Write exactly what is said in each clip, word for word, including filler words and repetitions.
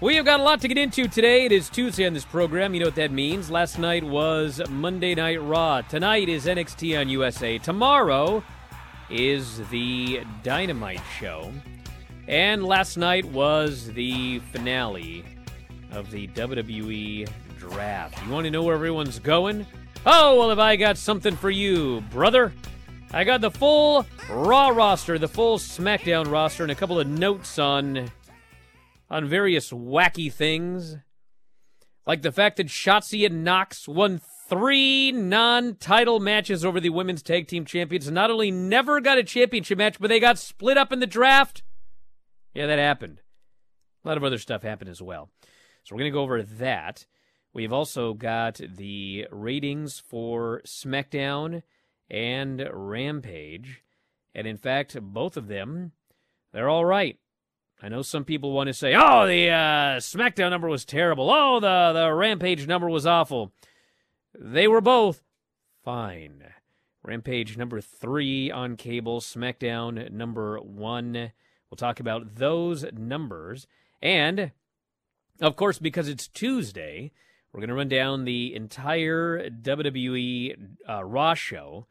We have got a lot to get into today. It is Tuesday on this program. You know what that means. Last night was Monday Night Raw. Tonight is N X T on U S A. Tomorrow is the Dynamite show. And last night was the finale of the W W E Draft. You want to know where everyone's going? Oh, well, have I got something for you, brother. I got the full Raw roster, the full SmackDown roster, and a couple of notes on... on various wacky things, like the fact that Shotzi and Nox won three non-title matches over the women's tag team champions, and not only never got a championship match, but they got split up in the draft. Yeah, that happened. A lot of other stuff happened as well. So we're going to go over that. We've also got the ratings for SmackDown and Rampage, and in fact, both of them, they're all right. I know some people want to say, oh, the uh, SmackDown number was terrible. Oh, the, the Rampage number was awful. They were both fine. Rampage number three on cable, SmackDown number one. We'll talk about those numbers. And, of course, because it's Tuesday, we're going to run down the entire W W E uh, Raw show.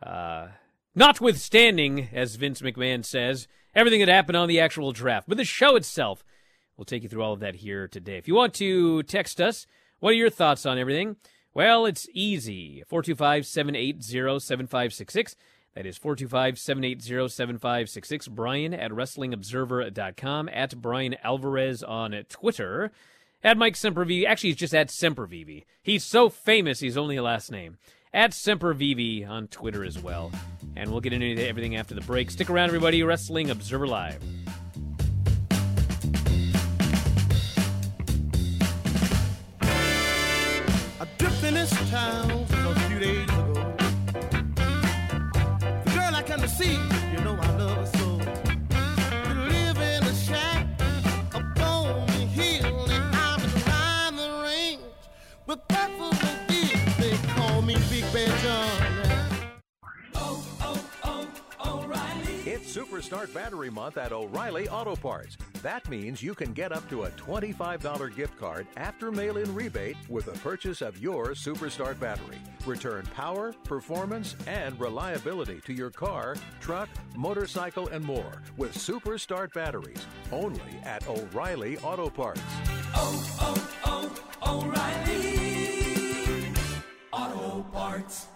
Uh, notwithstanding, as Vince McMahon says, everything that happened on the actual draft. But the show itself, we'll take you through all of that here today. If you want to text us, what are your thoughts on everything? Well, it's easy. four two five, seven eight zero, seven five six six. That is four two five, seven eight zero, seven five six six. Bryan at Wrestling Observer dot com. At Bryan Alvarez on Twitter. At Mike Sempervive. Actually, he's just at Sempervive. He's so famous, he's only a last name. At Sempervive on Twitter as well. And we'll get into everything after the break. Stick around, everybody. Wrestling Observer Live. I dripped in this town a few days ago. The girl I come to see, you know I love her so. We live in a shack up on the hill, and I'm behind the range with baffled ideas. They call me Big Bad John. It's Superstart Battery Month at O'Reilly Auto Parts. That means you can get up to a twenty-five dollars gift card after mail-in rebate with the purchase of your Superstart battery. Return power, performance, and reliability to your car, truck, motorcycle, and more with Superstart batteries only at O'Reilly Auto Parts. Oh, oh, oh, O'Reilly Auto Parts.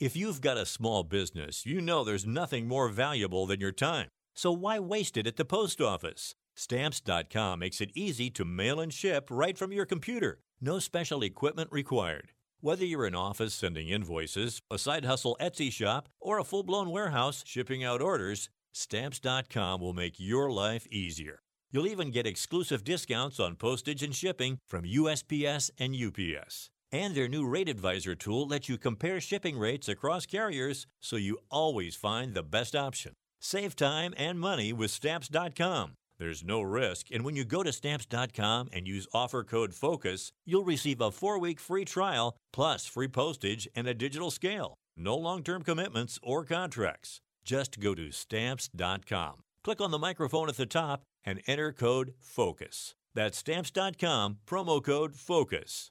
If you've got a small business, you know there's nothing more valuable than your time. So why waste it at the post office? Stamps dot com makes it easy to mail and ship right from your computer. No special equipment required. Whether you're an office sending invoices, a side hustle Etsy shop, or a full-blown warehouse shipping out orders, Stamps dot com will make your life easier. You'll even get exclusive discounts on postage and shipping from U S P S and U P S. And their new Rate Advisor tool lets you compare shipping rates across carriers so you always find the best option. Save time and money with Stamps dot com. There's no risk, and when you go to Stamps dot com and use offer code FOCUS, you'll receive a four-week free trial, plus free postage and a digital scale. No long-term commitments or contracts. Just go to Stamps dot com. Click on the microphone at the top and enter code FOCUS. That's Stamps dot com, promo code FOCUS.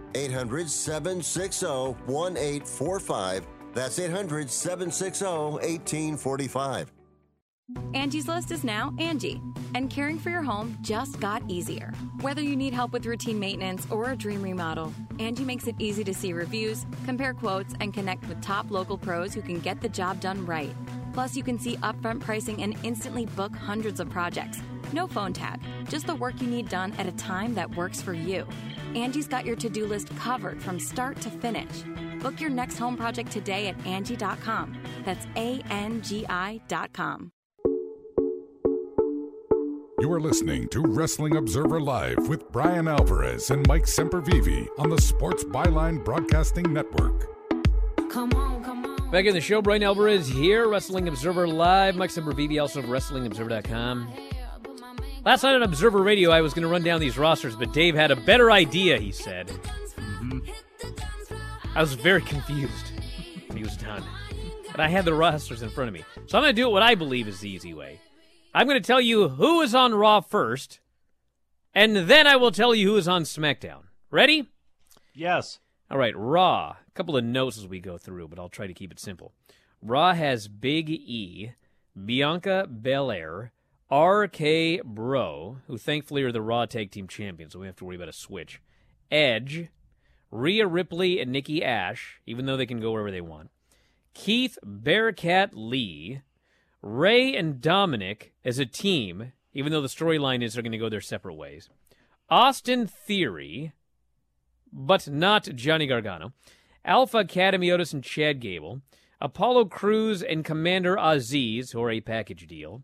eight hundred, seven six zero, one eight four five. That's eight hundred, seven six zero, one eight four five. Angie's List is now Angie, and caring for your home just got easier. Whether you need help with routine maintenance or a dream remodel, Angie makes it easy to see reviews, compare quotes, and connect with top local pros who can get the job done right. Plus, you can see upfront pricing and instantly book hundreds of projects. No phone tag, just the work you need done at a time that works for you. Angie's got your to-do list covered from start to finish. Book your next home project today at Angie dot com. That's A N G I dot com. You are listening to Wrestling Observer Live with Bryan Alvarez and Mike Sempervive on the Sports Byline Broadcasting Network. Come on, come on. Back in the show, Bryan Alvarez here, Wrestling Observer Live. Mike Sempervive, also of Wrestling Observer dot com. Last night on Observer Radio, I was going to run down these rosters, but Dave had a better idea, he said. Mm-hmm. I was very confused when he was done. But I had the rosters in front of me. So I'm going to do what I believe is the easy way. I'm going to tell you who is on Raw first, and then I will tell you who is on SmackDown. Ready? Yes. All right, Raw. A couple of notes as we go through, but I'll try to keep it simple. Raw has Big E, Bianca Belair, R K Bro, who thankfully are the Raw Tag Team Champions, so we don't have to worry about a switch, Edge, Rhea Ripley and Nikki A S H, even though they can go wherever they want, Keith Bearcat Lee, Ray and Dominic as a team, even though the storyline is they're going to go their separate ways. Austin Theory, but not Johnny Gargano. Alpha Academy Otis and Chad Gable. Apollo Crews and Commander Aziz, who are a package deal.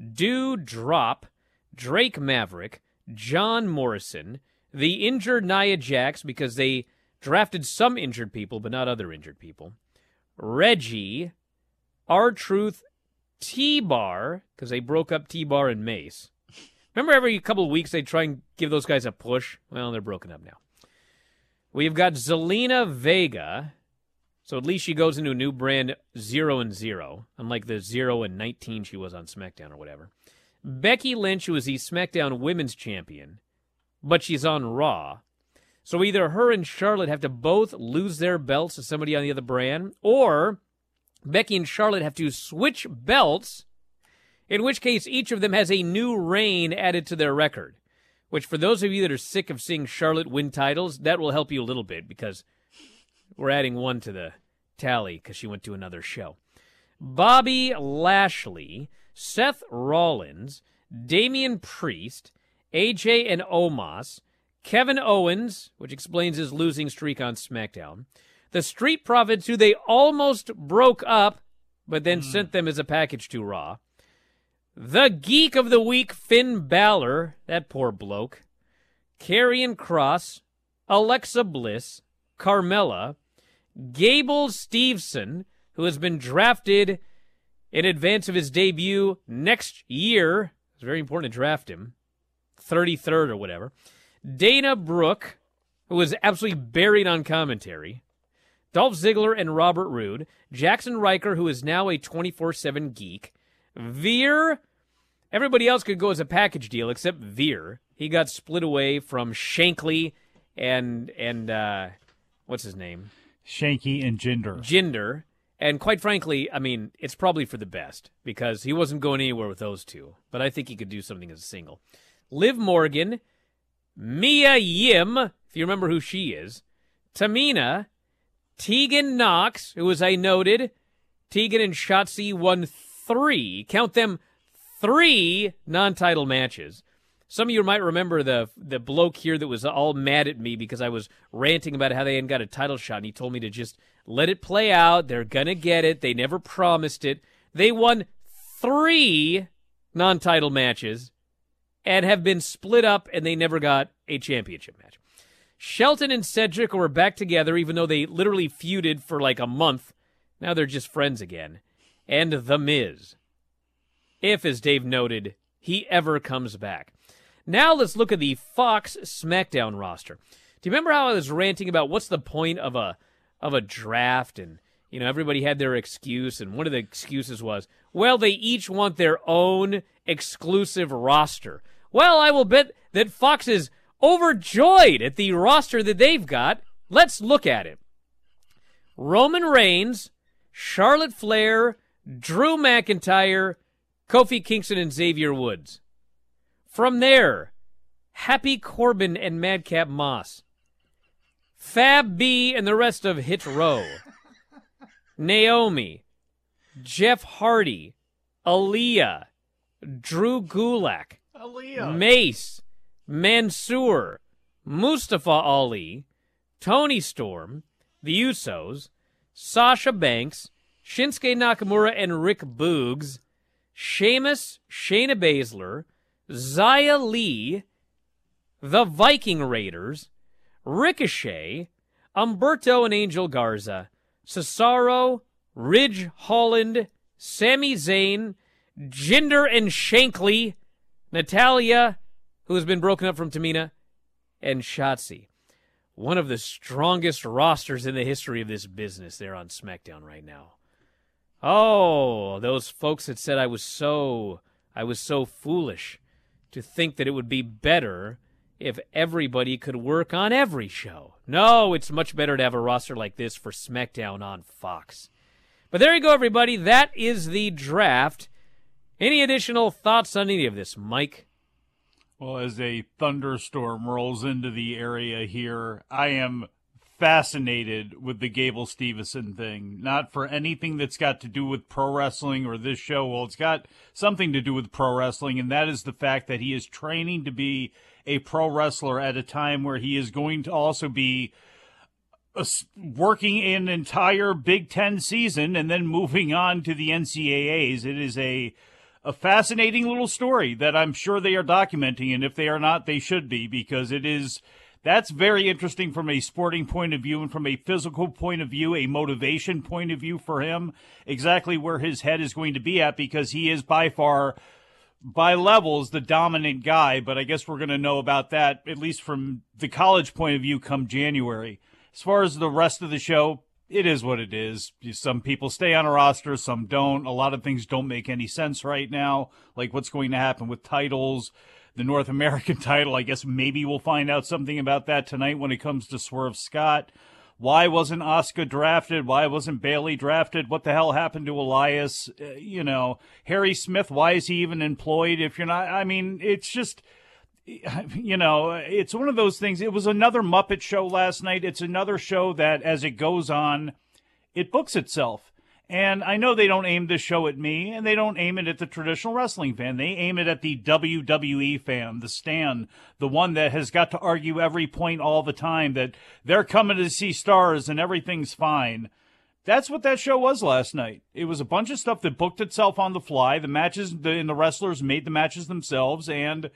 Do Drop, Drake Maverick, John Morrison, the injured Nia Jax, because they drafted some injured people, but not other injured people. Reggie, R-Truth, T-Bar, because they broke up T-Bar and Mace. Remember every couple of weeks they try and give those guys a push? Well, they're broken up now. We've got Zelina Vega, so at least she goes into a new brand zero and zero, unlike the zero and nineteen she was on SmackDown or whatever. Becky Lynch, who is the SmackDown Women's Champion, but she's on Raw. So either her and Charlotte have to both lose their belts to somebody on the other brand, or Becky and Charlotte have to switch belts, in which case each of them has a new reign added to their record, which for those of you that are sick of seeing Charlotte win titles, that will help you a little bit because we're adding one to the tally because she went to another show. Bobby Lashley, Seth Rollins, Damian Priest, A J and Omos, Kevin Owens, which explains his losing streak on SmackDown, the Street Profits, who they almost broke up, but then mm. sent them as a package to Raw. The Geek of the Week, Finn Balor, that poor bloke. Karrion Kross, Alexa Bliss, Carmella, Gable Steveson, who has been drafted in advance of his debut next year. It's very important to draft him. thirty-third or whatever. Dana Brooke, who was absolutely buried on commentary. Dolph Ziggler and Robert Roode, Jackson Riker, who is now a twenty-four seven geek, Veer, everybody else could go as a package deal except Veer. He got split away from Shankly and and uh, what's his name? Shanky and Jinder. Jinder. And quite frankly, I mean, it's probably for the best because he wasn't going anywhere with those two. But I think he could do something as a single. Liv Morgan, Mia Yim, if you remember who she is, Tamina, Tegan Nox, who, as I noted, Tegan and Shotzi won three, count them, three non-title matches. Some of you might remember the the bloke here that was all mad at me because I was ranting about how they hadn't got a title shot, and he told me to just let it play out. They're going to get it. They never promised it. They won three non-title matches and have been split up, and they never got a championship match. Shelton and Cedric were back together, even though they literally feuded for like a month. Now they're just friends again. And The Miz. If, as Dave noted, he ever comes back. Now let's look at the Fox SmackDown roster. Do you remember how I was ranting about what's the point of a of a draft? And, you know, everybody had their excuse, and one of the excuses was, well, they each want their own exclusive roster. Well, I will bet that Fox is overjoyed at the roster that they've got. Let's look at it. Roman Reigns, Charlotte Flair, Drew McIntyre, Kofi Kingston, and Xavier Woods. From there, Happy Corbin and Madcap Moss. Fab B and the rest of Hit Row. Naomi, Jeff Hardy, Aaliyah, Drew Gulak, Aaliyah. Mace, Mansoor, Mustafa Ali, Tony Storm, The Usos, Sasha Banks, Shinsuke Nakamura and Rick Boogs, Sheamus, Shayna Baszler, Xia Li, the Viking Raiders, Ricochet, Umberto and Angel Garza, Cesaro, Ridge Holland, Sami Zayn, Jinder and Shankly, Natalya, who has been broken up from Tamina, and Shotzi. One of the strongest rosters in the history of this business there on SmackDown right now. Oh, those folks that said I was so I was so foolish to think that it would be better if everybody could work on every show. No, it's much better to have a roster like this for SmackDown on Fox. But there you go, everybody. That is the draft. Any additional thoughts on any of this, Mike? Well, as a thunderstorm rolls into the area here, I am fascinated with the Gable Stevenson thing. Not for anything that's got to do with pro wrestling or this show. Well, it's got something to do with pro wrestling, and that is the fact that he is training to be a pro wrestler at a time where he is going to also be a, working an entire Big Ten season and then moving on to the N C A As. It is a a fascinating little story that I'm sure they are documenting, and if they are not, they should be, because it is... That's very interesting from a sporting point of view and from a physical point of view, a motivation point of view for him, exactly where his head is going to be at, because he is by far, by levels, the dominant guy. But I guess we're going to know about that, at least from the college point of view, come January. As far as the rest of the show, it is what it is. Some people stay on a roster, some don't. A lot of things don't make any sense right now, like what's going to happen with titles. The North American title, I guess maybe we'll find out something about that tonight when it comes to Swerve Scott. Why wasn't Asuka drafted? Why wasn't Bayley drafted? What the hell happened to Elias? Uh, you know, Harry Smith, why is he even employed if you're not? I mean, it's just, you know, it's one of those things. It was another Muppet show last night. It's another show that as it goes on, it books itself. And I know they don't aim this show at me, and they don't aim it at the traditional wrestling fan. They aim it at the W W E fan, the stan, the one that has got to argue every point all the time that they're coming to see stars and everything's fine. That's what that show was last night. It was a bunch of stuff that booked itself on the fly. The matches and the wrestlers made the matches themselves, and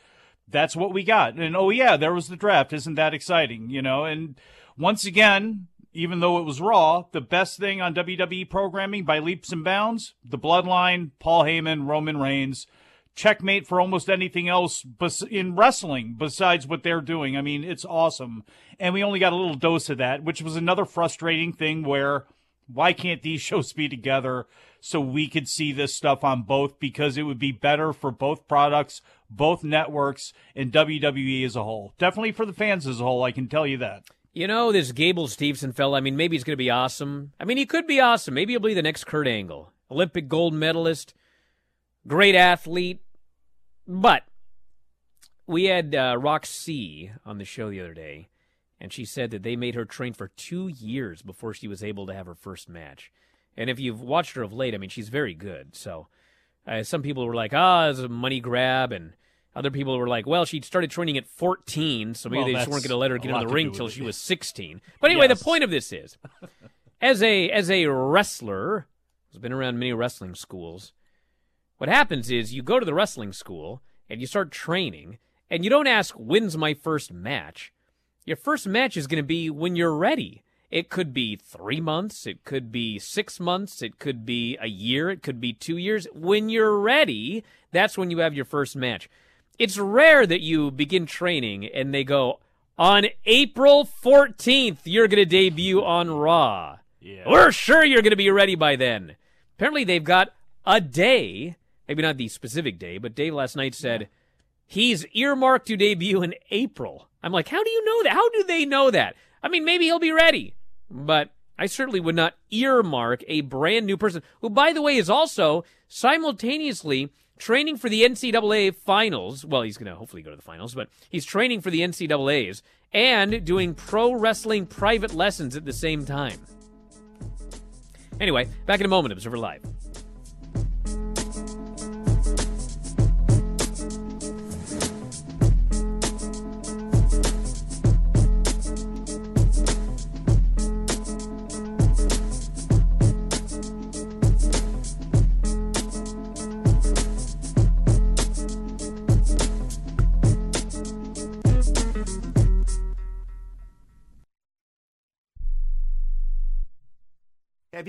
that's what we got. And, oh, yeah, there was the draft. Isn't that exciting? You know, and once again... Even though it was Raw, the best thing on W W E programming by leaps and bounds, the Bloodline, Paul Heyman, Roman Reigns, checkmate for almost anything else in wrestling besides what they're doing. I mean, it's awesome. And we only got a little dose of that, which was another frustrating thing where why can't these shows be together so we could see this stuff on both? Because it would be better for both products, both networks, and W W E as a whole. Definitely for the fans as a whole, I can tell you that. You know, this Gable Steveson fella, I mean, maybe he's going to be awesome. I mean, he could be awesome. Maybe he'll be the next Kurt Angle. Olympic gold medalist, great athlete. But we had uh, Roxy on the show the other day, and she said that they made her train for two years before she was able to have her first match. And if you've watched her of late, I mean, she's very good. So uh, some people were like, ah, oh, it's a money grab, and other people were like, well, she started training at fourteen, so maybe well, they just weren't going to let her get into the ring till she was sixteen. But anyway, yes. The point of this is, as a as a wrestler, who's been around many wrestling schools, what happens is you go to the wrestling school, and you start training, and you don't ask, when's my first match? Your first match is going to be when you're ready. It could be three months. It could be six months. It could be a year. It could be two years. When you're ready, that's when you have your first match. It's rare that you begin training and they go, on April fourteenth, you're going to debut on Raw. Yeah. We're sure you're going to be ready by then. Apparently, they've got a day, maybe not the specific day, but Dave last night said he's earmarked to debut in April. I'm like, how do you know that? How do they know that? I mean, maybe he'll be ready, but I certainly would not earmark a brand new person who, by the way, is also simultaneously training for the N C double A finals. Well, he's going to hopefully go to the finals, but he's training for the N C double A's and doing pro wrestling private lessons at the same time. Anyway, back in a moment, Observer Live. Have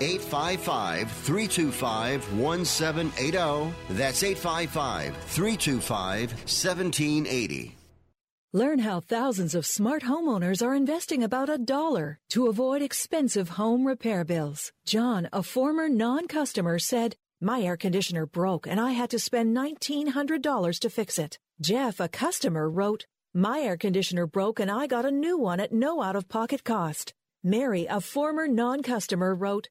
eight five five, three two five, one seven eight zero. That's eight five five, three two five, one seven eight zero. Learn how thousands of smart homeowners are investing about a dollar to avoid expensive home repair bills. John, a former non-customer, said, "My air conditioner broke and I had to spend nineteen hundred dollars to fix it." Jeff, a customer, wrote, "My air conditioner broke and I got a new one at no out-of-pocket cost." Mary, a former non-customer, wrote,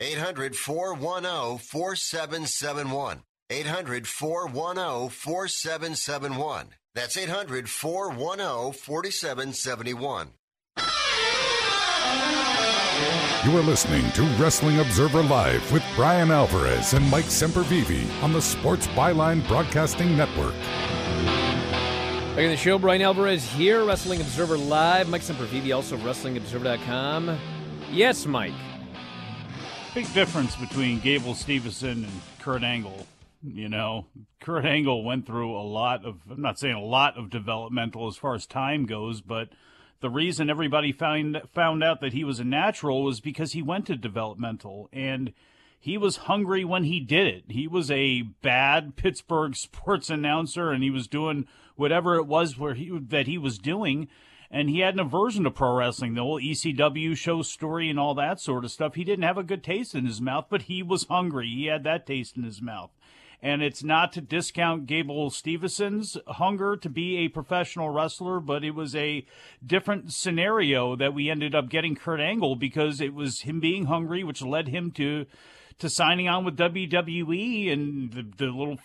eight hundred, four one zero, four seven seven one. eight hundred, four one zero, four seven seven one. That's eight hundred, four one zero, four seven seven one. You are listening to Wrestling Observer Live with Bryan Alvarez and Mike Sempervive on the Sports Byline Broadcasting Network. Back in the show, Bryan Alvarez here, Wrestling Observer Live. Mike Sempervive, also Wrestling Observer dot com. Yes, Mike. Big difference between Gable Stevenson and Kurt Angle. You know, Kurt Angle went through a lot of, I'm not saying a lot of developmental as far as time goes, but the reason everybody found found out that he was a natural was because he went to developmental, and he was hungry when he did it. He was a bad Pittsburgh sports announcer, and he was doing whatever it was where he that he was doing, and he had an aversion to pro wrestling, the whole E C W show story and all that sort of stuff. He didn't have a good taste in his mouth, but he was hungry. He had that taste in his mouth. And it's not to discount Gable Stevenson's hunger to be a professional wrestler, but it was a different scenario that we ended up getting Kurt Angle, because it was him being hungry, which led him to to signing on with W W E. And the, the little,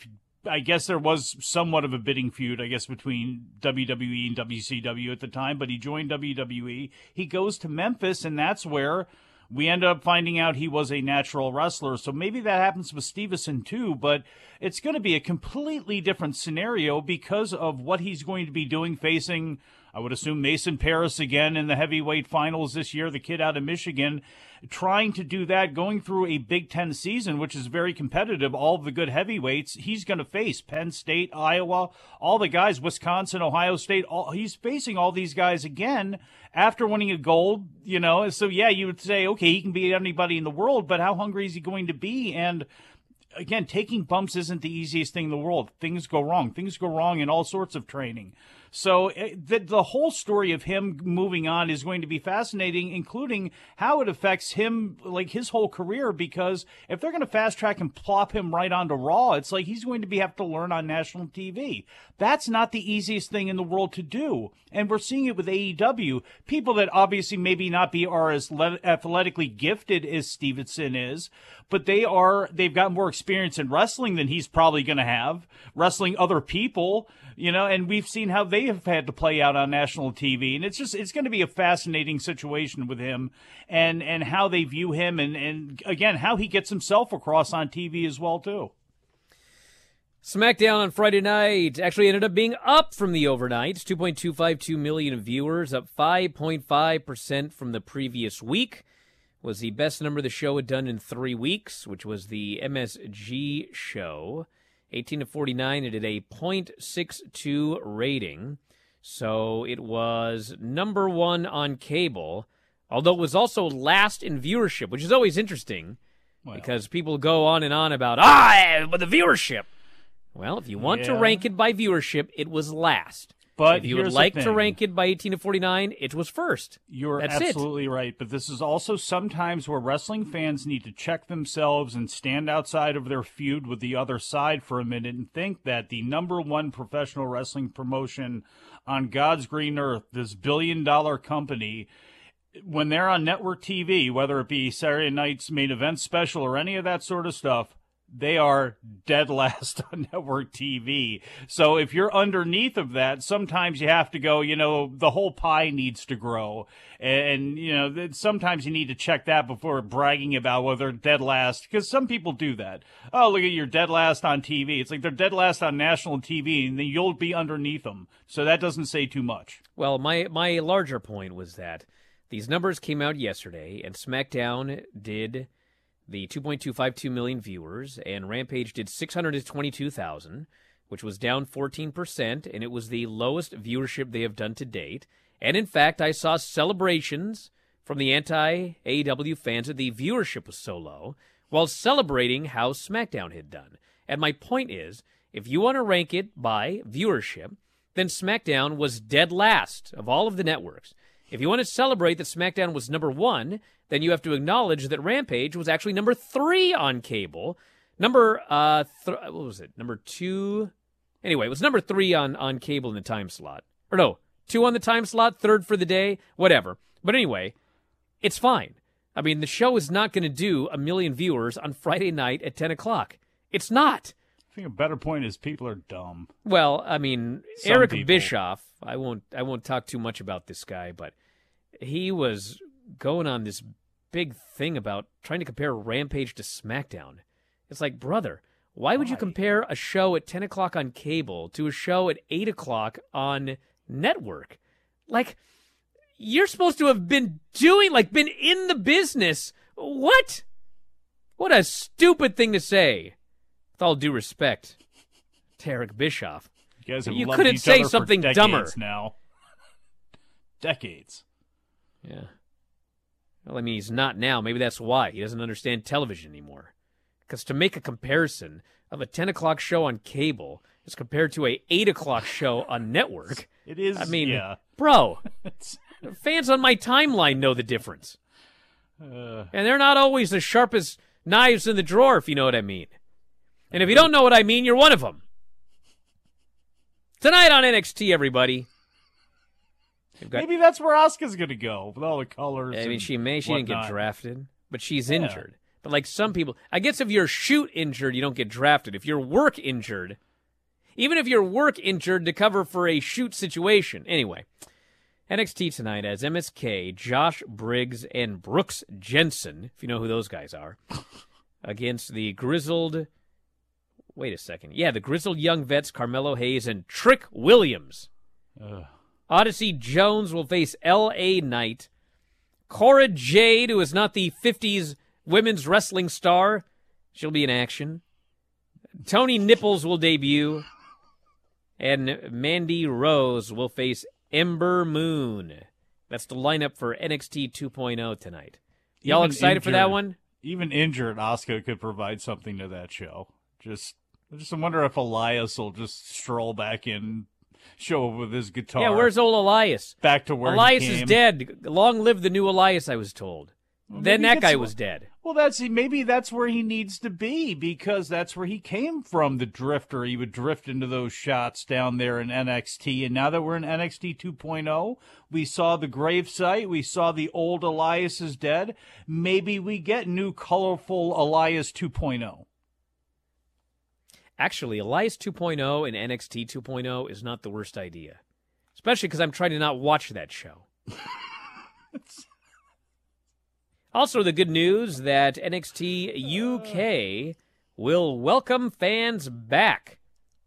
I guess there was somewhat of a bidding feud, I guess, between W W E and W C W at the time, but he joined W W E. He goes to Memphis, and that's where we ended up finding out he was a natural wrestler. So maybe that happens with Stevenson too, but it's going to be a completely different scenario because of what he's going to be doing, facing, I would assume, Mason Paris again in the heavyweight finals this year, the kid out of Michigan, trying to do that, going through a Big Ten season, which is very competitive. All the good heavyweights he's going to face, Penn State, Iowa, all the guys, Wisconsin, Ohio State, all, he's facing all these guys again after winning a gold, you know. So, yeah, you would say, okay, he can beat anybody in the world, but how hungry is he going to be? And again, taking bumps isn't the easiest thing in the world. Things go wrong. Things go wrong in all sorts of training. So the, the whole story of him moving on is going to be fascinating, including how it affects him, like his whole career, because if they're going to fast track and plop him right onto Raw, it's like he's going to be have to learn on national T V. That's not the easiest thing in the world to do. And we're seeing it with A E W. People that obviously maybe not be are as athletically gifted as Stevenson is, but they are, they've got more experience in wrestling than he's probably going to have, wrestling other people, you know, and we've seen how they have had to play out on national T V. And it's just, it's going to be a fascinating situation with him and, and how they view him. And, and again, how he gets himself across on T V as well, too. SmackDown on Friday night actually ended up being up from the overnight. two point two five two million viewers, up five point five percent from the previous week. Was the best number the show had done in three weeks, which was the M S G show. eighteen to forty-nine, it did a point six two rating, so it was number one on cable, although it was also last in viewership, which is always interesting, well, because people go on and on about, ah, but the viewership. Well, if you want yeah. to rank it by viewership, it was last. But if you would like to rank it by eighteen to forty-nine, it was first. You're That's absolutely it. right. But this is also sometimes where wrestling fans need to check themselves and stand outside of their feud with the other side for a minute and think that the number one professional wrestling promotion on God's green earth, this billion-dollar company, when they're on network T V, whether it be Saturday night's main event special or any of that sort of stuff, they are dead last on network T V. So if you're underneath of that, sometimes you have to go, you know, the whole pie needs to grow. And, you know, sometimes you need to check that before bragging about whether dead last, because some people do that. Oh, look at your dead last on T V. It's like they're dead last on national T V, and then you'll be underneath them. So that doesn't say too much. Well, my, my larger point was that these numbers came out yesterday, and SmackDown did the two point two five two million viewers, and Rampage did six hundred twenty-two thousand, which was down fourteen percent, and it was the lowest viewership they have done to date. And in fact, I saw celebrations from the anti-A E W fans that the viewership was so low, while celebrating how SmackDown had done. And my point is, if you want to rank it by viewership, then SmackDown was dead last of all of the networks. If you want to celebrate that SmackDown was number one, then you have to acknowledge that Rampage was actually number three on cable. Number, uh, th- what was it? Number two? Anyway, it was number three on, on cable in the time slot. Or no, two on the time slot, third for the day, whatever. But anyway, it's fine. I mean, the show is not going to do a million viewers on Friday night at ten o'clock. It's not. I think a better point is people are dumb. Well, I mean, Some Eric people. Bischoff, I won't I won't talk too much about this guy, but he was going on this big thing about trying to compare Rampage to SmackDown. It's like, brother, why would Why? you compare a show at ten o'clock on cable to a show at eight o'clock on network? Like, you're supposed to have been doing, like, been in the business. What? What a stupid thing to say. With all due respect, Tarek Bischoff. You guys have you loved couldn't each say other something for decades dumber now. Decades. Yeah. Well, I mean, he's not now. Maybe that's why. He doesn't understand television anymore. Because to make a comparison of a ten o'clock show on cable as compared to a eight o'clock show on network. It is, I mean, yeah. Bro, fans on my timeline know the difference. Uh, and they're not always the sharpest knives in the drawer, if you know what I mean. And if you don't know what I mean, you're one of them. Tonight on N X T, everybody. Got... Maybe that's where Asuka's going to go with all the colors. I mean, she may. She whatnot. didn't get drafted, but she's yeah. injured. But like some people, I guess if you're shoot injured, you don't get drafted. If you're work injured, even if you're work injured to cover for a shoot situation. Anyway, N X T tonight has M S K, Josh Briggs, and Brooks Jensen, if you know who those guys are, against the grizzled, wait a second. Yeah, the grizzled young vets, Carmelo Hayes and Trick Williams. Ugh. Odyssey Jones will face L A Knight. Cora Jade, who is not the fifties women's wrestling star, she'll be in action. Tony Nipples will debut. And Mandy Rose will face Ember Moon. That's the lineup for N X T two point oh tonight. Y'all even excited injured, for that one? Even injured, Asuka could provide something to that show. Just, just I wonder if Elias will just stroll back in. Show up with his guitar. Yeah, where's old Elias? Back to where Elias he came. is dead. Long live the new Elias, I was told. Well, then that guy was dead. Well, that's maybe that's where he needs to be, because that's where he came from, the drifter. He would drift into those shots down there in N X T, and now that we're in N X T two point oh, we saw the gravesite, we saw the old Elias is dead. Maybe we get new colorful Elias two point oh. Actually, Elias two point oh and N X T two point oh is not the worst idea, especially because I'm trying to not watch that show. Also, the good news that N X T U K will welcome fans back,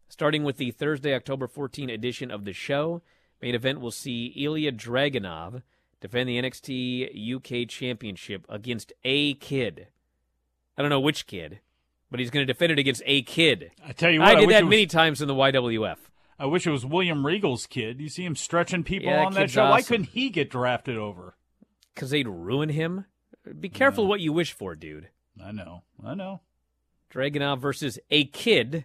starting with the Thursday, October fourteenth edition of the show. Main event will see Ilya Dragunov defend the N X T U K Championship against a kid. I don't know which kid. But he's going to defend it against a kid. I tell you what, I did I wish that was, many times in the Y W F. I wish it was William Regal's kid. You see him stretching people yeah, that on that show. Awesome. Why couldn't he get drafted over? Because they'd ruin him. Be careful yeah. what you wish for, dude. I know. I know. Dragunov versus a kid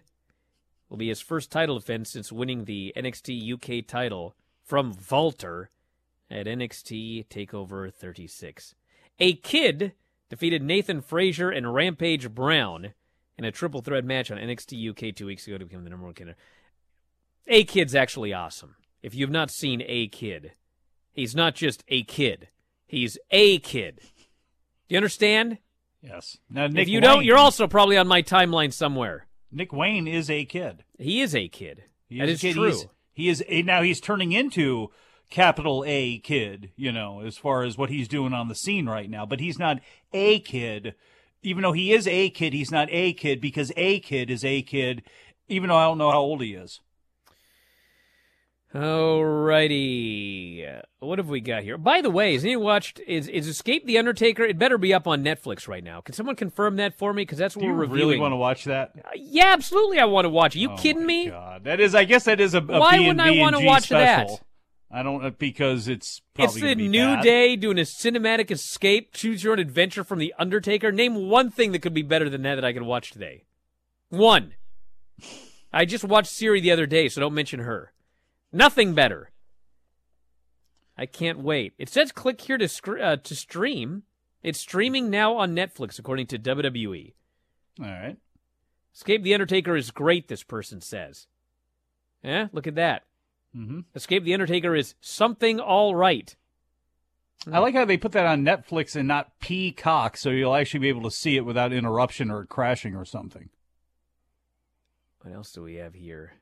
will be his first title defense since winning the N X T U K title from Walter at N X T TakeOver thirty-six. A kid defeated Nathan Frazier and Rampage Brown in a triple threat match on N X T U K two weeks ago to become the number one contender. A-Kid's actually awesome. If you've not seen A-Kid, he's not just a kid. He's A-Kid. Do you understand? Yes. Now, Nick if you Wayne, don't, you're also probably on my timeline somewhere. Nick Wayne is A-Kid. He is A-Kid. He that is, is kid. true. He's, he is a, now he's turning into capital A-Kid, you know, as far as what he's doing on the scene right now. But he's not A-Kid. Even though he is a kid, he's not a kid because a kid is a kid, even though I don't know how old he is. All righty. What have we got here? By the way, has anyone watched, is, is Escape the Undertaker? It better be up on Netflix right now. Can someone confirm that for me? Because that's what Do we're reviewing. Do you really want to watch that? Uh, yeah, absolutely I want to watch it. You oh kidding me? God. That is, I guess that is a, a Why B and B wouldn't I want to watch special. that? I don't, because it's probably It's the be new bad. day doing a cinematic escape, choose your own adventure from The Undertaker. Name one thing that could be better than that that I could watch today. One. I just watched Siri the other day, so don't mention her. Nothing better. I can't wait. It says click here to sc- uh, to stream. It's streaming now on Netflix, according to W W E. All right. Escape the Undertaker is great, this person says. Eh, look at that. Mm-hmm. Escape the Undertaker is something all right. Mm. I like how they put that on Netflix and not Peacock, so you'll actually be able to see it without interruption or crashing or something. What else do we have here?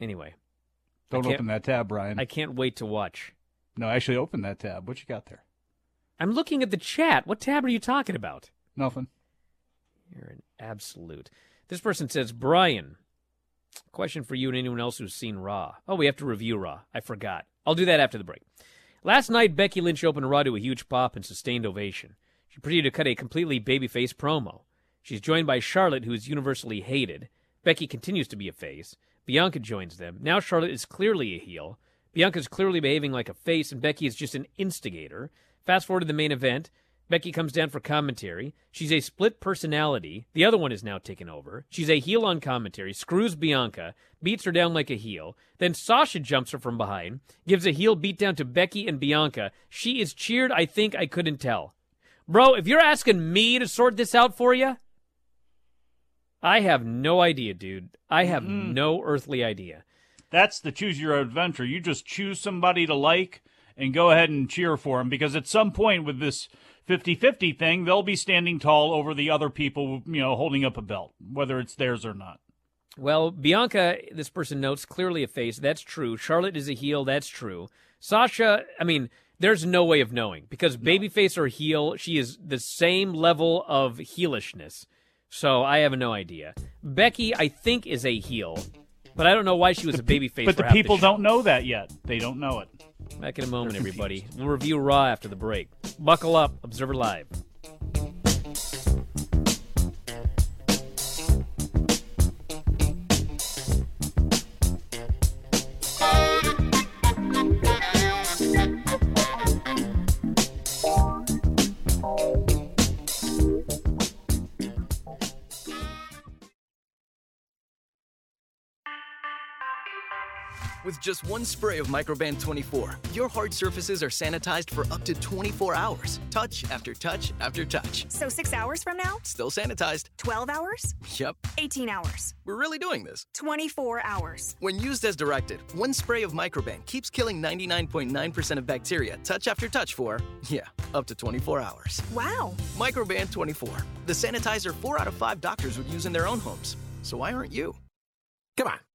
Anyway. Don't open that tab, Brian. I can't wait to watch. No, actually open that tab. What you got there? I'm looking at the chat. What tab are you talking about? Nothing. You're an absolute. This person says, Brian, question for you and anyone else who's seen Raw. Oh, we have to review Raw. I forgot. I'll do that after the break. Last night, Becky Lynch opened Raw to a huge pop and sustained ovation. She proceeded to cut a completely babyface promo. She's joined by Charlotte, who is universally hated. Becky continues to be a face. Bianca joins them. Now Charlotte is clearly a heel. Bianca's clearly behaving like a face, and Becky is just an instigator. Fast forward to the main event. Becky comes down for commentary. She's a split personality. The other one is now taken over. She's a heel on commentary, screws Bianca, beats her down like a heel. Then Sasha jumps her from behind, gives a heel beatdown to Becky and Bianca. She is cheered. I think I couldn't tell. Bro, if you're asking me to sort this out for you, I have no idea, dude. I have mm-hmm. no earthly idea. That's the choose your adventure. You just choose somebody to like and go ahead and cheer for them, because at some point with this fifty-fifty thing, they'll be standing tall over the other people, you know, holding up a belt, whether it's theirs or not. Well, Bianca, this person notes, clearly a face. That's true. Charlotte is a heel. That's true. Sasha, I mean, there's no way of knowing, because babyface or heel, she is the same level of heelishness. So I have no idea. Becky, I think, is a heel, but I don't know why she was the pe- a babyface. But the people the don't know that yet. They don't know it. Back in a moment, They're everybody. Confused. We'll review Raw after the break. Buckle up, Observer Live. With just one spray of Microban twenty-four, your hard surfaces are sanitized for up to twenty-four hours. Touch after touch after touch. So six hours from now? Still sanitized. twelve hours? Yep. eighteen hours. We're really doing this. twenty-four hours. When used as directed, one spray of Microban keeps killing ninety-nine point nine percent of bacteria touch after touch for, yeah, up to twenty-four hours. Wow. Microban twenty-four, the sanitizer four out of five doctors would use in their own homes. So why aren't you? Come on.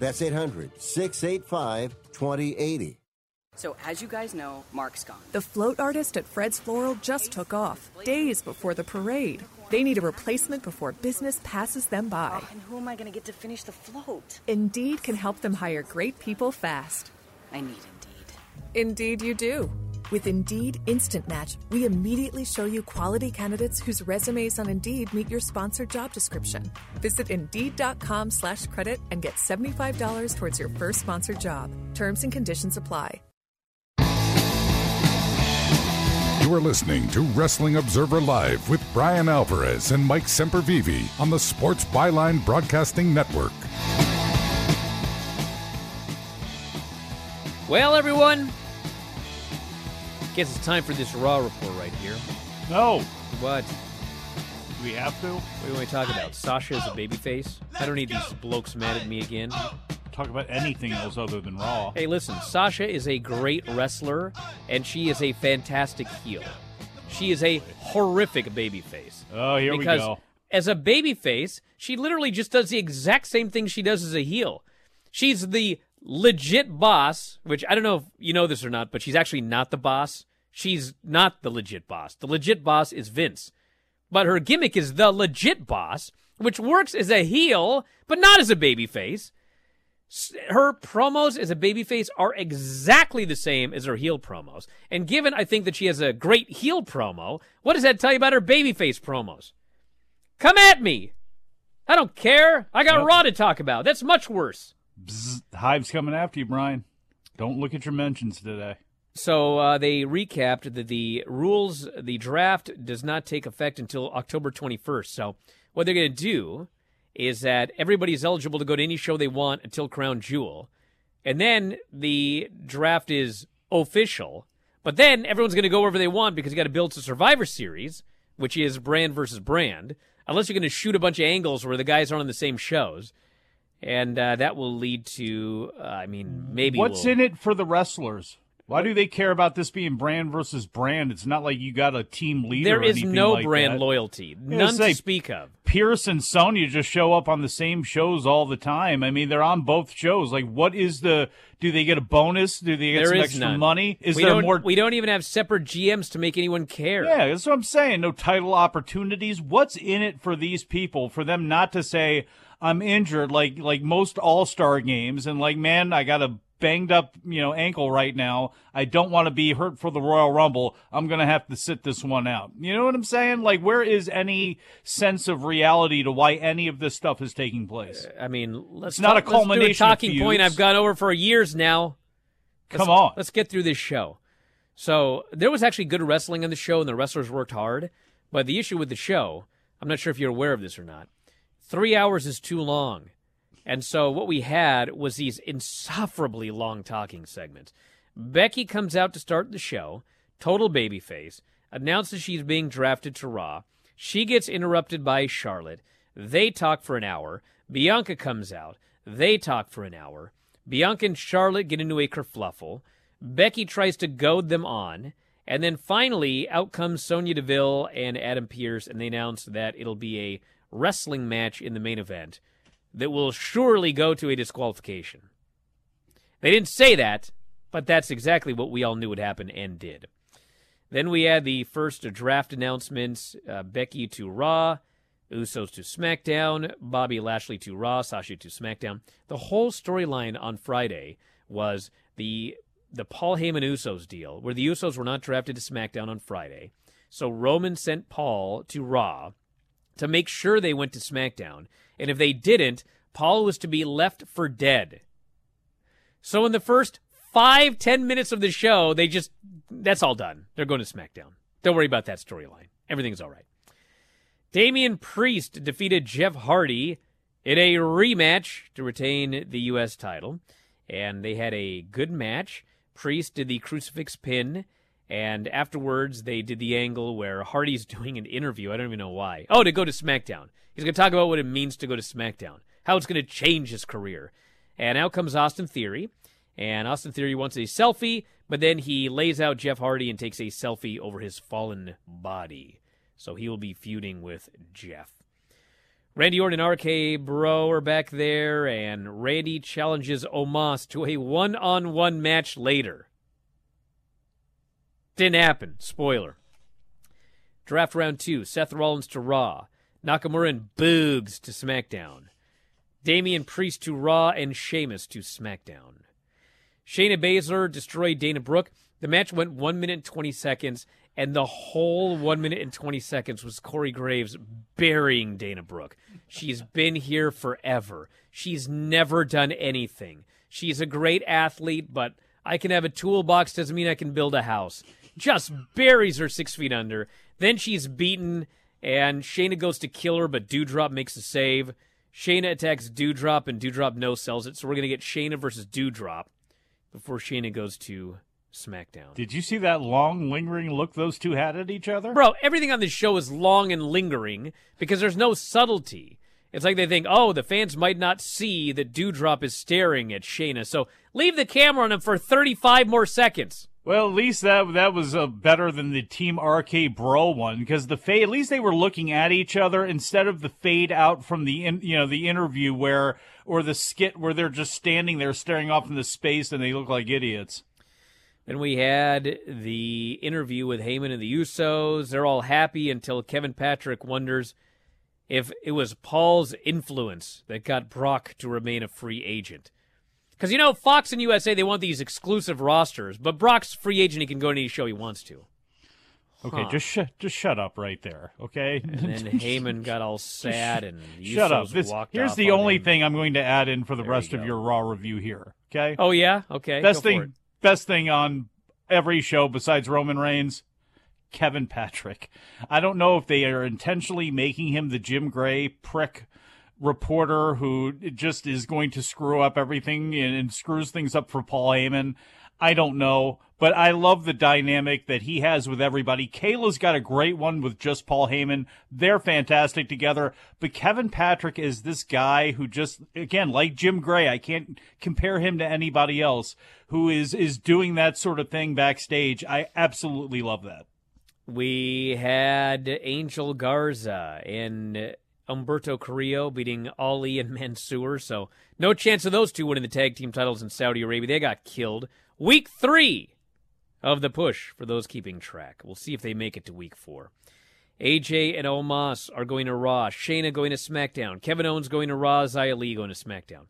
That's eight hundred, six eight five, two zero eight zero. So as you guys know, Mark's gone. The float artist at Fred's Floral just took off, days before the parade. They need a replacement before business passes them by. Oh, and who am I going to get to finish the float? Indeed can help them hire great people fast. I need Indeed. Indeed you do. With Indeed Instant Match, we immediately show you quality candidates whose resumes on Indeed meet your sponsored job description. Visit Indeed.com slash credit and get seventy-five dollars towards your first sponsored job. Terms and conditions apply. You are listening to Wrestling Observer Live with Bryan Alvarez and Mike Sempervive on the Sports Byline Broadcasting Network. Well, everyone, guess it's time for this Raw report right here. No. What? Do we have to? What do we want to talk about? Sasha is a babyface. I don't need these blokes mad at me again. Talk about anything else other than Raw. Hey, listen, Sasha is a great wrestler, and she is a fantastic heel. She is a horrific babyface. Oh, here we go. Because as a babyface, she literally just does the exact same thing she does as a heel. She's the legit boss, which I don't know if you know this or not, but she's actually not the boss. She's not the legit boss. The legit boss is Vince. But her gimmick is the legit boss, which works as a heel, but not as a babyface. Her promos as a babyface are exactly the same as her heel promos. And given, I think, that she has a great heel promo, what does that tell you about her babyface promos? Come at me. I don't care. I got yep. Raw to talk about. That's much worse. Bzz, Hive's coming after you, Brian. Don't look at your mentions today. So uh, they recapped that the rules, the draft does not take effect until October twenty-first. So what they're going to do is that everybody's eligible to go to any show they want until Crown Jewel. And then the draft is official. But then everyone's going to go wherever they want because you got to build to Survivor Series, which is brand versus brand, unless you're going to shoot a bunch of angles where the guys aren't on the same shows. And uh, that will lead to, uh, I mean, maybe What's we'll... in it for the wrestlers? Why do they care about this being brand versus brand? It's not like you got a team leader or anything like that. There is no brand loyalty. None to speak of. Pierce and Sonya just show up on the same shows all the time. I mean, they're on both shows. Like, what is the... Do they get a bonus? Do they get some extra money? Is there more? We don't even have separate G Ms to make anyone care. Yeah, that's what I'm saying. No title opportunities. What's in it for these people? For them not to say, I'm injured, like like most all-star games, and like, man, I got a banged up, you know, ankle right now. I don't want to be hurt for the Royal Rumble. I'm going to have to sit this one out. You know what I'm saying? Like, where is any sense of reality to why any of this stuff is taking place? Uh, I mean, let's it's not talk, a culmination let's do a talking feuds. Point I've gone over for years now. Let's, Come on. Let's get through this show. So there was actually good wrestling on the show, and the wrestlers worked hard. But the issue with the show, I'm not sure if you're aware of this or not, three hours is too long. And so what we had was these insufferably long talking segments. Becky comes out to start the show, total babyface, announces she's being drafted to Raw. She gets interrupted by Charlotte. They talk for an hour. Bianca comes out. They talk for an hour. Bianca and Charlotte get into a kerfluffle. Becky tries to goad them on. And then finally, out comes Sonya Deville and Adam Pearce, and they announce that it'll be a wrestling match in the main event that will surely go to a disqualification. They didn't say that, but that's exactly what we all knew would happen and did. Then we had the first draft announcements, uh, Becky to Raw, Usos to SmackDown, Bobby Lashley to Raw, Sasha to SmackDown. The whole storyline on Friday was the the Paul Heyman Usos deal, where the Usos were not drafted to SmackDown on Friday. So Roman sent Paul to Raw to make sure they went to SmackDown. And if they didn't, Paul was to be left for dead. So in the first five, ten minutes of the show, they just, that's all done. They're going to SmackDown. Don't worry about that storyline. Everything's all right. Damian Priest defeated Jeff Hardy in a rematch to retain the U S title. And they had a good match. Priest did the crucifix pin. And afterwards, they did the angle where Hardy's doing an interview. I don't even know why. Oh, to go to SmackDown. He's going to talk about what it means to go to SmackDown, how it's going to change his career. And out comes Austin Theory. And Austin Theory wants a selfie, but then he lays out Jeff Hardy and takes a selfie over his fallen body. So he will be feuding with Jeff. Randy Orton and R K-Bro are back there, and Randy challenges Omos to a one-on-one match later. Didn't happen. Spoiler. Draft round two. Seth Rollins to Raw. Nakamura and Boogs to SmackDown. Damian Priest to Raw and Sheamus to SmackDown. Shayna Baszler destroyed Dana Brooke. The match went one minute and twenty seconds, and the whole one minute and twenty seconds was Corey Graves burying Dana Brooke. She's been here forever. She's never done anything. She's a great athlete, but I can have a toolbox doesn't mean I can build a house. Just buries her six feet under. Then she's beaten, and Shayna goes to kill her, but Doudrop makes a save. Shayna attacks Doudrop, and Doudrop no-sells it, so we're going to get Shayna versus Doudrop before Shayna goes to SmackDown. Did you see that long, lingering look those two had at each other? Bro, everything on this show is long and lingering because there's no subtlety. It's like they think, oh, the fans might not see that Doudrop is staring at Shayna, so leave the camera on him for thirty-five more seconds. Well, at least that that was uh, better than the Team R K Bro one, because the fade, at least they were looking at each other instead of the fade out from the in, you know the interview where or the skit where they're just standing there staring off into space and they look like idiots. Then we had the interview with Heyman and the Usos. They're all happy until Kevin Patrick wonders if it was Paul's influence that got Brock to remain a free agent. Because, you know, Fox and U S A, they want these exclusive rosters, but Brock's free agent. He can go to any show he wants to. Okay, huh. just sh- just shut up right there, okay? And then Heyman got all sad and Usos shut up. This, walked Here's the only him. thing I'm going to add in for the there rest you of your Raw review here, okay? Oh, yeah? Okay, Best thing, Best thing on every show besides Roman Reigns, Kevin Patrick. I don't know if they are intentionally making him the Jim Gray prick reporter who just is going to screw up everything and, and screws things up for Paul Heyman. I don't know, but I love the dynamic that he has with everybody. Kayla's got a great one with just Paul Heyman. They're fantastic together. But Kevin Patrick is this guy who just, again, like Jim Gray, I can't compare him to anybody else, who is, is doing that sort of thing backstage. I absolutely love that. We had Angel Garza and Humberto Carrillo beating Ali and Mansoor, so no chance of those two winning the tag team titles in Saudi Arabia. They got killed. Week three of the push for those keeping track. We'll see if they make it to week four. A J and Omos are going to Raw. Shayna going to SmackDown. Kevin Owens going to Raw. Xia Li going to SmackDown.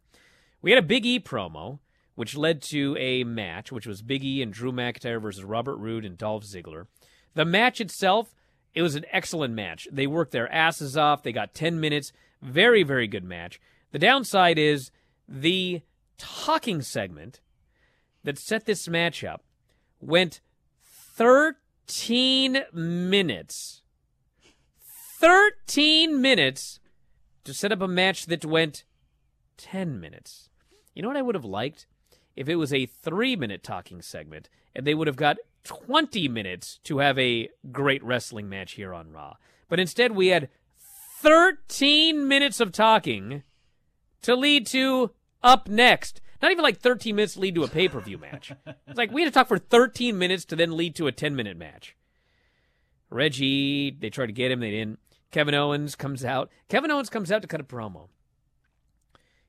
We had a Big E promo, which led to a match, which was Big E and Drew McIntyre versus Robert Roode and Dolph Ziggler. The match itself, it was an excellent match. They worked their asses off. They got ten minutes. Very, very good match. The downside is the talking segment that set this match up went thirteen minutes. thirteen minutes to set up a match that went ten minutes. You know what I would have liked? If it was a three-minute talking segment, and they would have got twenty minutes to have a great wrestling match here on Raw. But instead, we had thirteen minutes of talking to lead to Up Next. Not even like thirteen minutes to lead to a pay-per-view match. It's like we had to talk for thirteen minutes to then lead to a ten-minute match. Reggie, they tried to get him. They didn't. Kevin Owens comes out. Kevin Owens comes out to cut a promo.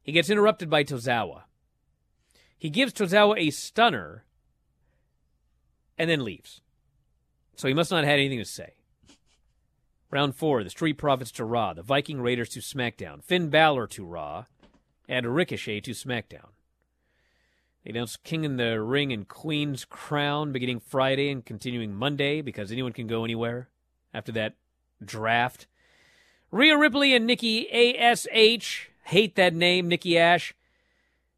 He gets interrupted by Tozawa. He gives Tozawa a stunner and then leaves. So he must not have had anything to say. Round four, the Street Profits to Raw, the Viking Raiders to SmackDown, Finn Balor to Raw, and Ricochet to SmackDown. They announced King in the Ring and Queen's Crown beginning Friday and continuing Monday because anyone can go anywhere after that draft. Rhea Ripley and Nikki A S H Hate that name, Nikki A S H.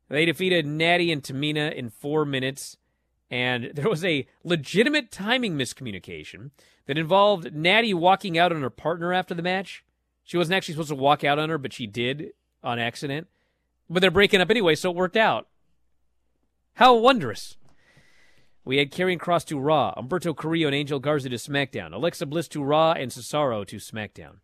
They defeated Natty and Tamina in four minutes. And there was a legitimate timing miscommunication that involved Natty walking out on her partner after the match. She wasn't actually supposed to walk out on her, but she did on accident. But they're breaking up anyway, so it worked out. How wondrous. We had Karrion Kross to Raw, Humberto Carrillo and Angel Garza to SmackDown, Alexa Bliss to Raw, and Cesaro to SmackDown.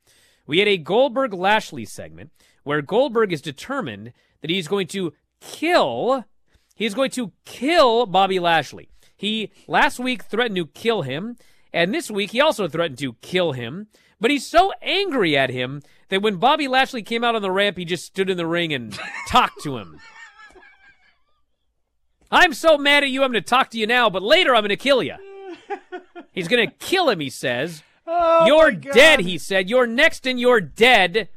We had a Goldberg-Lashley segment where Goldberg is determined that he's going to kill... He's going to kill Bobby Lashley. He, last week, threatened to kill him, and this week he also threatened to kill him, but he's so angry at him that when Bobby Lashley came out on the ramp, he just stood in the ring and talked to him. I'm so mad at you, I'm going to talk to you now, but later I'm going to kill you. He's going to kill him, he says. Oh, you're dead, he said. You're next and you're dead.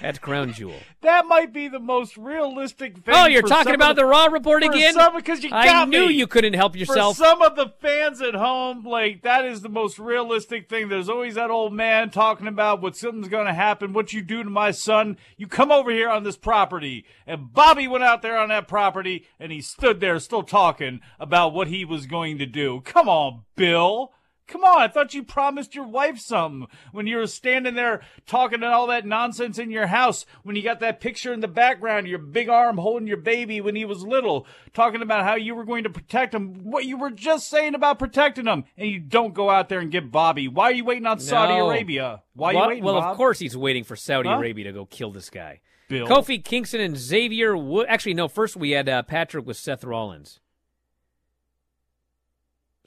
That's Crown Jewel. That might be the most realistic thing. Oh, you're talking about the, the Raw report again? Some, because you got I knew me. You couldn't help yourself. For some of the fans at home, like, that is the most realistic thing. There's always that old man talking about what something's going to happen, what you do to my son. You come over here on this property. And Bobby went out there on that property, and he stood there still talking about what he was going to do. Come on, Bill. Come on, I thought you promised your wife something when you were standing there talking all that nonsense in your house, when you got that picture in the background, your big arm holding your baby when he was little, talking about how you were going to protect him, what you were just saying about protecting him, and you don't go out there and get Bobby. Why are you waiting on no. Saudi Arabia? Why what? are you waiting, Well, Bob? Of course he's waiting for Saudi huh? Arabia to go kill this guy. Bill. Kofi Kingston and Xavier Wood. Actually, no, first we had uh, Patrick with Seth Rollins.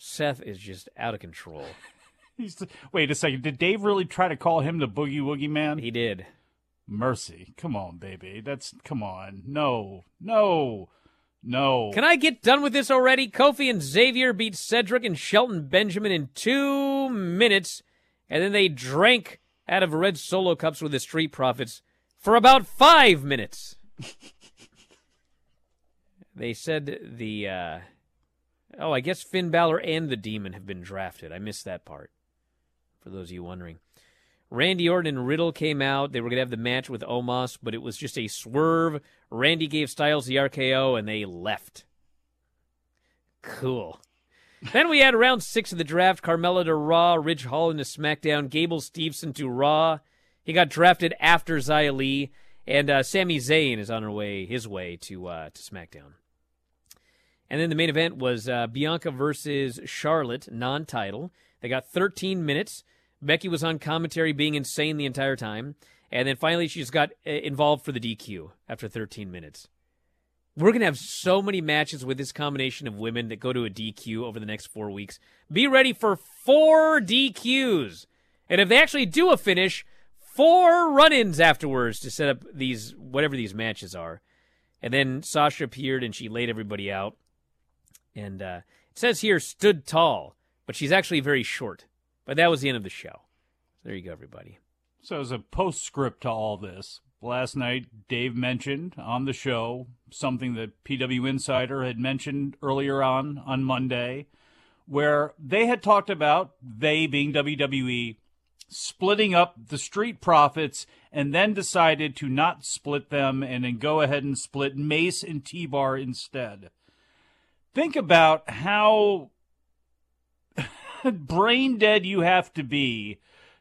Seth is just out of control. He's, wait a second. Did Dave really try to call him the Boogie Woogie Man? He did. Mercy. Come on, baby. That's, come on. No. No. No. Can I get done with this already? Kofi and Xavier beat Cedric and Shelton Benjamin in two minutes, and then they drank out of red solo cups with the Street Profits for about five minutes. They said the... Uh, Oh, I guess Finn Balor and the Demon have been drafted. I missed that part, for those of you wondering. Randy Orton and Riddle came out. They were going to have the match with Omos, but it was just a swerve. Randy gave Styles the R K O, and they left. Cool. Then we had round six of the draft. Carmella to Raw, Ridge Holland to SmackDown, Gable Steveson to Raw. He got drafted after Xia Li, and uh, Sami Zayn is on her way, his way to uh, to SmackDown. And then the main event was uh, Bianca versus Charlotte, non-title. They got thirteen minutes. Becky was on commentary being insane the entire time. And then finally she just got involved for the D Q after thirteen minutes. We're going to have so many matches with this combination of women that go to a D Q over the next four weeks. Be ready for four D Qs. And if they actually do a finish, four run-ins afterwards to set up these, whatever these matches are. And then Sasha appeared and she laid everybody out. And uh, it says here, stood tall, but she's actually very short. But that was the end of the show. There you go, everybody. So as a postscript to all this, last night Dave mentioned on the show something that P W Insider had mentioned earlier on, on Monday, where they had talked about, they being W W E, splitting up the Street Profits and then decided to not split them and then go ahead and split Mace and T-Bar instead. Think about how brain dead you have to be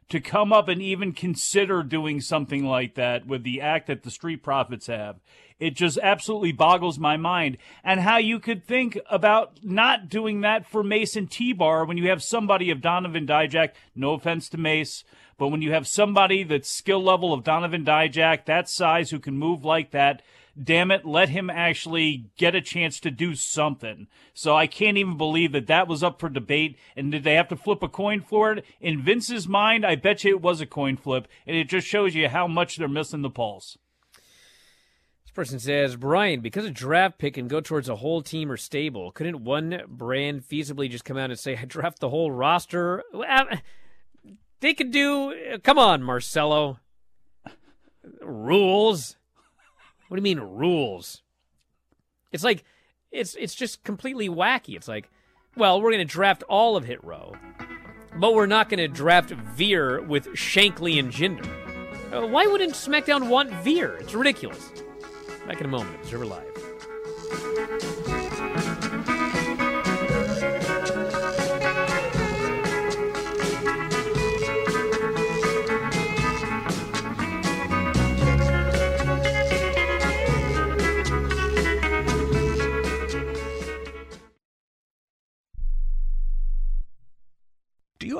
to come up and even consider doing something like that with the act that the Street Profits have. It just absolutely boggles my mind. And how you could think about not doing that for Mace and T-Bar when you have somebody of Donovan Dijak, no offense to Mace, but when you have somebody that's skill level of Donovan Dijak, that size, who can move like that, damn it, let him actually get a chance to do something. So I can't even believe that that was up for debate. And did they have to flip a coin for it? In Vince's mind, I bet you it was a coin flip. And it just shows you how much they're missing the pulse. This person says, Brian, because a draft pick can go towards a whole team or stable, couldn't one brand feasibly just come out and say, I draft the whole roster? They could do, come on, Marcelo. Rules. What do you mean rules? It's like, it's it's just completely wacky. It's like, well, we're going to draft all of Hit Row, but we're not going to draft Veer with Shankly and Jinder. Uh, why wouldn't SmackDown want Veer? It's ridiculous. Back in a moment, Observer Live. Do you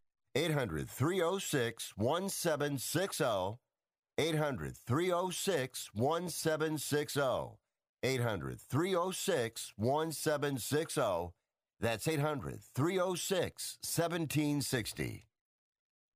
eight hundred, three oh six, one seven six oh. eight hundred, three oh six, one seven six oh. eight hundred, three oh six, one seven six oh. That's eight hundred, three oh six, one seven six oh.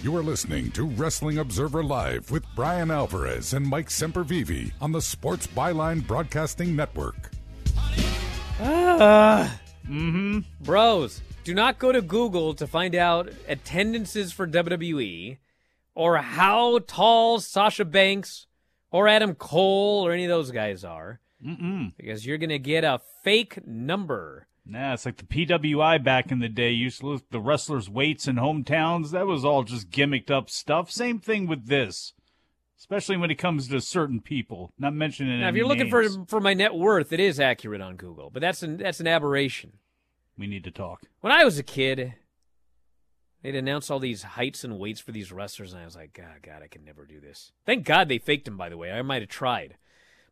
You are listening to Wrestling Observer Live with Bryan Alvarez and Mike Sempervive on the Sports Byline Broadcasting Network. Ah, mm-hmm. Bros, do not go to Google to find out attendances for W W E or how tall Sasha Banks or Adam Cole or any of those guys are. Mm-mm. Because you're going to get a fake number. Nah, it's like the P W I back in the day. You used to look at the wrestlers' weights and hometowns. That was all just gimmicked up stuff. Same thing with this, especially when it comes to certain people. Not mentioning any names. Now, if you're looking for for my net worth, it is accurate on Google, but that's an that's an aberration. We need to talk. When I was a kid, they'd announce all these heights and weights for these wrestlers, and I was like, God, God, I could never do this. Thank God they faked them, by the way. I might have tried,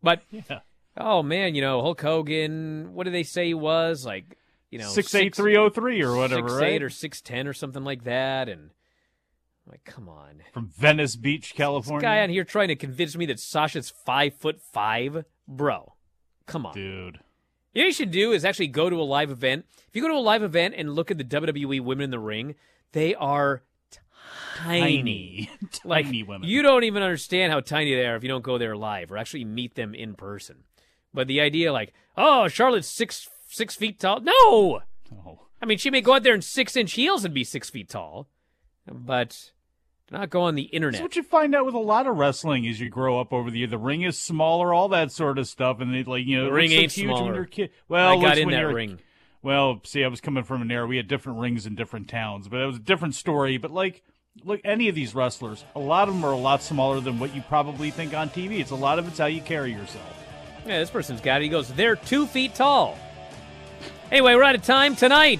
but. Yeah. Oh, man, you know, Hulk Hogan, what did they say he was? Like, you know, six eight, three oh three or whatever, six, right? six eight or six ten or something like that. And I'm like, come on. From Venice Beach, California. This guy on here trying to convince me that Sasha's five foot five. Bro, come on. Dude. You know what you should do is actually go to a live event. If you go to a live event and look at the W W E women in the ring, they are tiny. Tiny, like, tiny women. You don't even understand how tiny they are if you don't go there live or actually meet them in person. But the idea, like, oh, Charlotte's six six feet tall. No! Oh. I mean, she may go out there in six-inch heels and be six feet tall, but not go on the internet. So what you find out with a lot of wrestling as you grow up over the year, the ring is smaller, all that sort of stuff, and they, like, you know, the ring ain't huge smaller. When you're a kid. Well, I got in that ring. Well, see, I was coming from an era we had different rings in different towns, but it was a different story. But, like, look, any of these wrestlers, a lot of them are a lot smaller than what you probably think on T V. It's a lot of it's how you carry yourself. Yeah, this person's got it. He goes, they're two feet tall. Anyway, we're out of time tonight.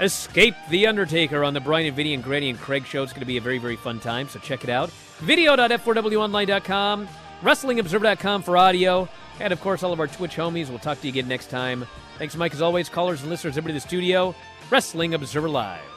Escape the Undertaker on the Brian and Vinny and Granny and Craig show. It's going to be a very, very fun time, so check it out. video dot f four w online dot com. Wrestling Observer dot com for audio, and of course all of our Twitch homies. We'll talk to you again next time. Thanks, Mike, as always, callers and listeners, everybody in the studio. Wrestling Observer Live.